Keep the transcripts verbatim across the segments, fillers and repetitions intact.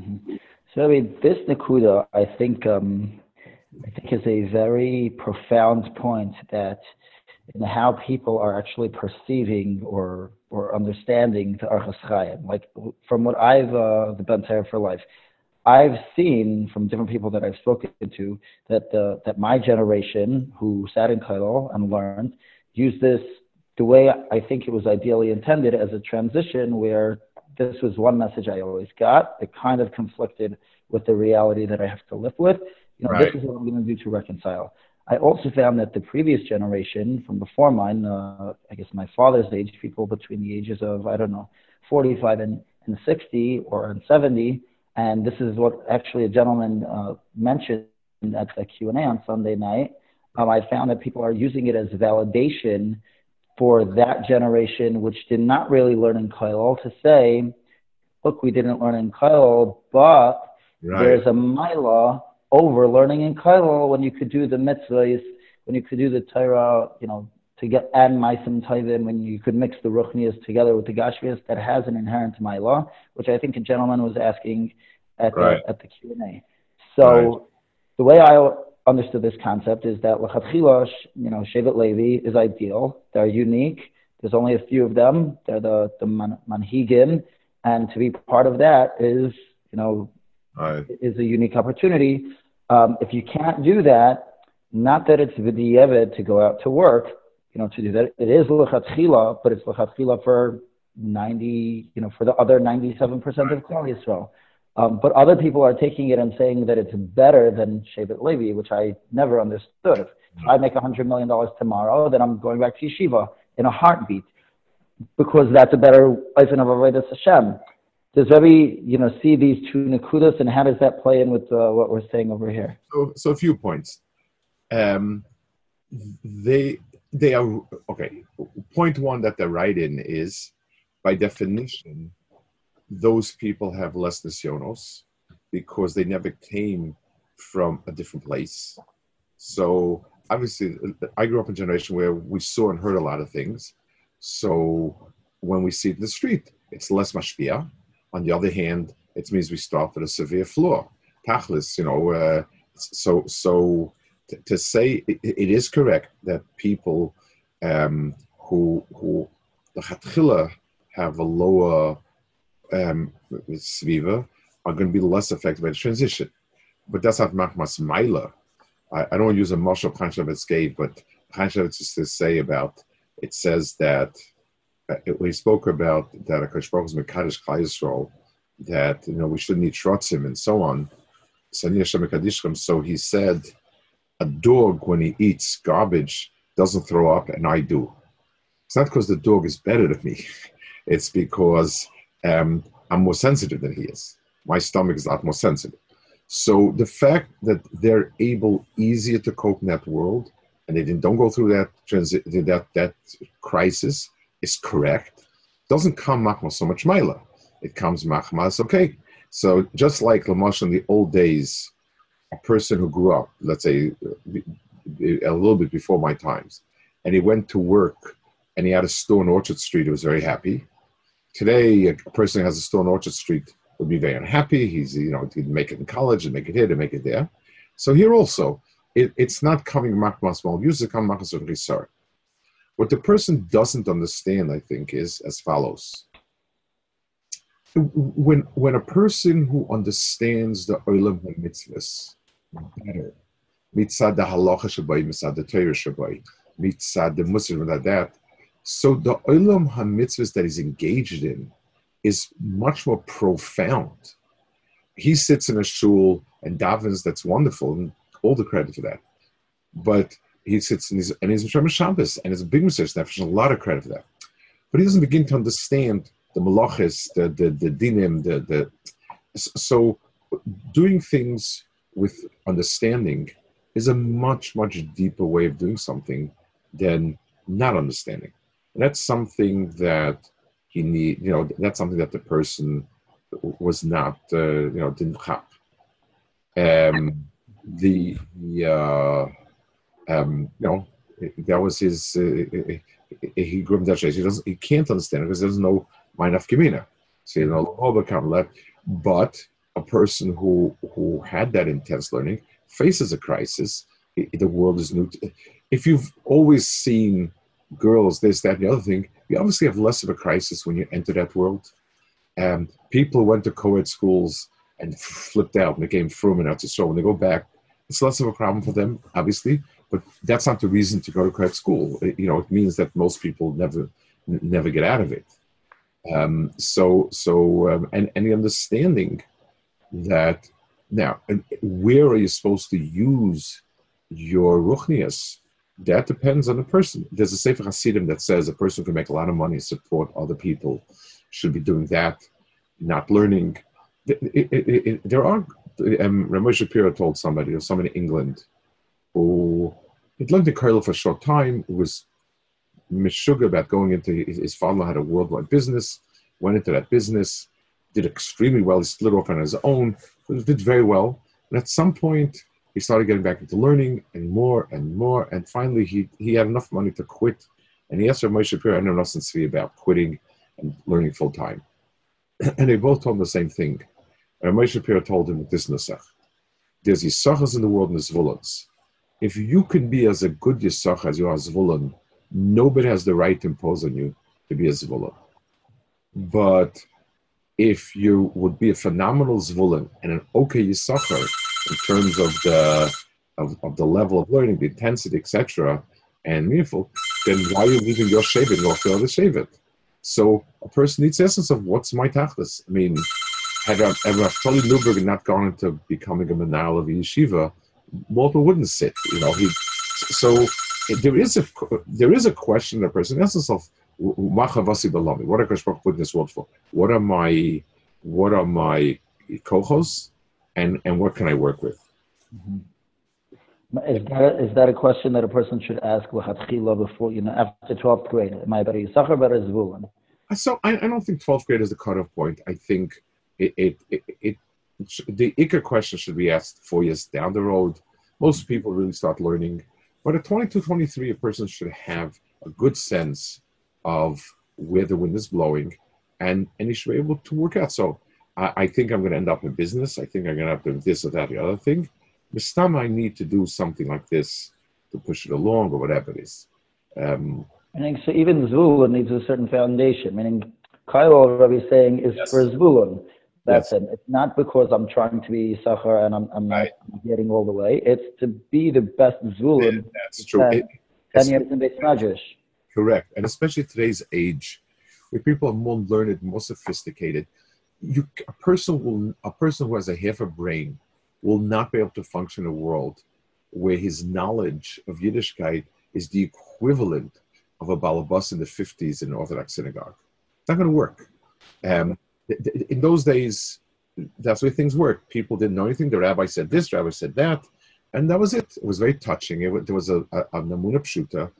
Mm-hmm. So I mean, this Nikuda, I think, um, I think is a very profound point that in how people are actually perceiving or or understanding the Arches Chayim. Like from what I've uh, the Bantayim for life, I've seen from different people that I've spoken to that the, that my generation who sat in Kailal and learned used this the way I think it was ideally intended as a transition where this was one message I always got. It kind of conflicted with the reality that I have to live with. You know, right. This is what I'm going to do to reconcile. I also found that the previous generation from before mine, uh, I guess my father's age, people between the ages of, I don't know, forty-five and, and sixty or and seventy, and this is what actually a gentleman uh, mentioned at the Q and A on Sunday night, um, I found that people are using it as validation for that generation, which did not really learn in Kailal, to say, look, we didn't learn in Kailal, but right. There's a milah over learning in Kailal when you could do the mitzvahs, when you could do the Torah, you know, to get and mitzad taivim, when you could mix the ruchnias together with the gashvias, that has an inherent milah, which I think a gentleman was asking at right. the, at the Q and A. So right. The way I understood this concept is that l'chatchila, you know, Shevet Levi is ideal. They're unique. There's only a few of them. They're the the manhigim, and to be part of that is, you know, right. is a unique opportunity. Um, if you can't do that, not that it's b'dieved to go out to work, you know, to do that. It is l'chatchila, but it's l'chatchila for ninety, you know, for the other ninety-seven percent right. of Klal Yisrael. Um, but other people are taking it and saying that it's better than Shevet Levi, which I never understood. If I make one hundred million dollars tomorrow, then I'm going back to yeshiva in a heartbeat because that's a better life in Avodas Hashem. Does Rebbe, you know, see these two Nikudas, and how does that play in with uh, what we're saying over here? So, so a few points. Um, they, they are, okay, point one that they're right in is, by definition, those people have less nisyonos because they never came from a different place. So obviously, I grew up in a generation where we saw and heard a lot of things. So when we see it in the street, it's less mashpia. On the other hand, it means we start with a severe flaw. Tachlis, you know, uh, so so t- to say it, it is correct that people um, who who the chatchila have a lower Um, with Sviva are going to be less affected by the transition. But that's not Machmas Maila. I, I don't use a martial Chanshavitz gave, but Chanshavitz is to say about, it says that, uh, it, we spoke about that HaKadosh Baruch Hu's Mekadosh Klal Yisrael, that, you know, we shouldn't need shrotzim and so on. So he said, a dog, when he eats garbage, doesn't throw up, and I do. It's not because the dog is better than me. It's because Um, I'm more sensitive than he is. My stomach is a lot more sensitive. So the fact that they're able, easier to cope in that world, and they didn't, don't go through that transi- that that crisis, is correct. Doesn't come machmas so much maila. It comes machmas, okay. So just like Lamash in the old days, a person who grew up, let's say, a little bit before my times, and he went to work, and he had a store on Orchard Street, he was very happy. Today, a person who has a store on Orchard Street would be very unhappy. He's, you know, he'd make it in college and make it here and make it there. So here also, it, it's not coming machmas malvus, it's coming machmas risar. What the person doesn't understand, I think, is as follows. When when a person who understands the olim ha'mitzvus better, mitzad the halacha shabai, mitzad the Torah shabai, mitzad the musar, like that, so the Olam HaMitzvahs that he's engaged in is much more profound. He sits in a shul and davens, that's wonderful, and all the credit for that. But he sits in his, and he's in Shem Shabbos, and it's a big research, and a lot of credit for that. But he doesn't begin to understand the malachis, the, the, the dinim, the, the... So doing things with understanding is a much, much deeper way of doing something than not understanding. And that's something that he need, you know, that's something that the person was not, uh, you know, didn't have. Um, the, the uh, um, you know, that was his, uh, he grew up in that church. He doesn't, he can't understand it because there's no mind of Kamina. So, you know, overcome that. But a person who who had that intense learning faces a crisis. The world is new. To, if you've always seen girls, this, that, and the other thing, you obviously have less of a crisis when you enter that world. Um, people who went to co-ed schools and flipped out and became frum and out to show, when they go back, it's less of a problem for them, obviously, but that's not the reason to go to co-ed school. It, you know, it means that most people never n- never get out of it. Um, so, so um, and, and the understanding that now, and where are you supposed to use your ruchnias? That depends on the person. There's a Sefer Hasidim that says a person can make a lot of money, support other people, should be doing that, not learning. It, it, it, it, there are, um, Ramon Shapiro told somebody, or someone in England, who had learned in Cairo for a short time, was mishuga about going into, his, his father had a worldwide business, went into that business, did extremely well, he split off on his own, but did very well. And at some point, he started getting back into learning and more and more. And finally, he, he had enough money to quit. And he asked Ramon Shapiro, I know nothing to be about quitting and learning full time. And they both told him the same thing. And Ramon Shapiro told him this nusach. There's Yisachars in the world and Zevulons. If you can be as a good Yisachar as you are Zevulon, nobody has the right to impose on you to be a Zevulon. But if you would be a phenomenal Zevulon and an okay Yisachar, in terms of the of, of the level of learning, the intensity, et cetera, and meaningful, then why are you leaving your shevet and off the other shevet? So a person needs the essence of what's my tachlis. I mean, had I ever Tali Newberg not gone into becoming a manal of a yeshiva, Walter wouldn't sit. You know, he. So there is a there is a question in a person, the essence of ma chavasi balami. What are Kashbach put in this world for? What are my what are my kohos? And, and what can I work with? Mm-hmm. Is that, is that a question that a person should ask before, you know, after twelfth grade? Am I better Yisachar or better Zevulon? So I, I don't think twelfth grade is the cutoff point. I think it, it, it, it the Iker question should be asked four years down the road. Most people really start learning. But at twenty-two, twenty-three, a person should have a good sense of where the wind is blowing, and, and he should be able to work out. So I think I'm going to end up in business. I think I'm going to have to do this or that or the other thing. Mistama, I need to do something like this to push it along or whatever it is. Um, I think so. Even Zevulon needs a certain foundation. Meaning, Kailal, what we're saying is yes. For Zevulon. That's yes. it. It's not because I'm trying to be Yisachar and I'm, I'm right. not getting all the way. It's to be the best Zevulon. Yeah, that's true. Ten, it, ten years in Beit Medrash. Correct. And especially today's age, where people are more learned, more sophisticated. You, a person will, a person who has a half a brain will not be able to function in a world where his knowledge of Yiddishkeit is the equivalent of a balabas in the fifties in an Orthodox synagogue. It's not going to work. Um, th- th- in those days, that's the way things worked. People didn't know anything. The rabbi said this, the rabbi said that, and that was it. It was very touching. It, there was a, a, a namuna pshuta,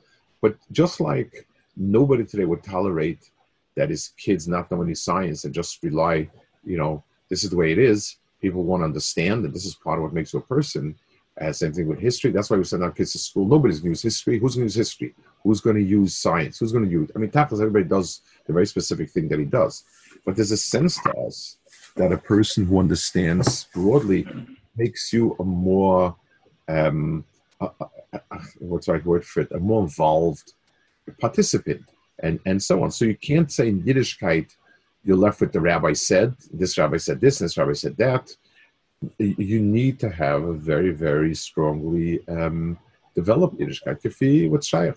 but just like nobody today would tolerate that is kids not know any science and just rely, you know, this is the way it is. People want to understand that this is part of what makes you a person. Uh, same thing with history. That's why we send our kids to school. Nobody's going to use history. Who's going to use history? Who's going to use science? Who's going to use... I mean, Tachlis, everybody does the very specific thing that he does. But there's a sense to us that a person who understands broadly makes you a more, um, a, a, a, what's the right word for it, a more involved participant. And, and so on. So you can't say in Yiddishkeit, you're left with the rabbi said, this rabbi said this, this rabbi said that. You need to have a very, very strongly um, developed Yiddishkeit. Kafi, what's Shaykh?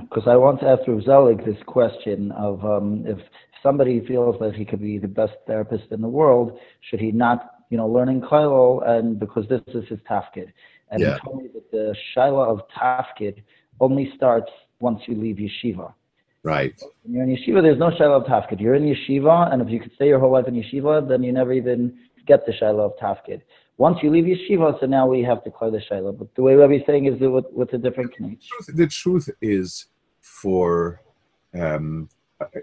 Because I want to ask Rav Zelig this question of um, if somebody feels that he could be the best therapist in the world, should he not, you know, learn in Kailal, and because this is his tafkid. And yeah. He told me that the shayla of tafkid only starts once you leave yeshiva. Right. When you're in yeshiva, there's no shayla of tafkid. You're in yeshiva, and if you could stay your whole life in yeshiva, then you never even get the shayla of tafkid. Once you leave yeshiva, so now we have to call the shayla. But the way Rabbi's saying is with, with a different connection. The, the truth is for, um,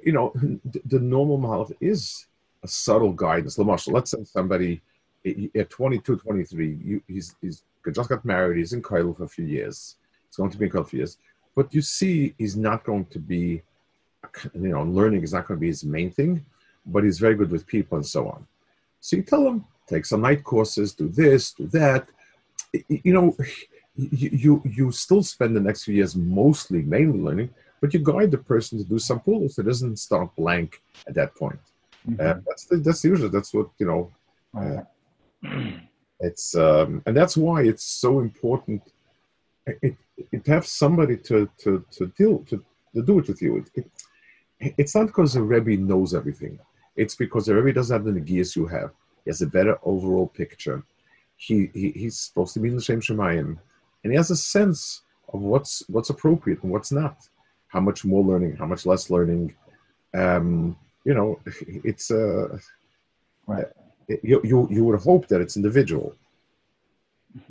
you know, the, the normal mahalach is a subtle guidance. Lamash, let's say somebody at twenty-two, twenty-three, you, he's, he's just got married, he's in Kailal for a few years. He's going to be in Kailal for years. But you see, he's not going to be, you know, learning is not going to be his main thing, but he's very good with people and so on. So you tell them, take some night courses, do this, do that. You know, you, you, you still spend the next few years mostly mainly learning, but you guide the person to do some pools. It doesn't start blank at that point. Mm-hmm. uh, that's the, that's usually that's what, you know, uh, it's, um, and that's why it's so important it, it to have somebody to, to, to deal, to, to do it with you. It, it, it's not because the Rebbe knows everything. It's because the Rebbe doesn't have the negias you have. He has a better overall picture. He, he he's supposed to be in the Shem Shemayim, and he has a sense of what's what's appropriate and what's not. How much more learning, how much less learning. Um, you know, it's uh, right. You, you you would hope that it's individual.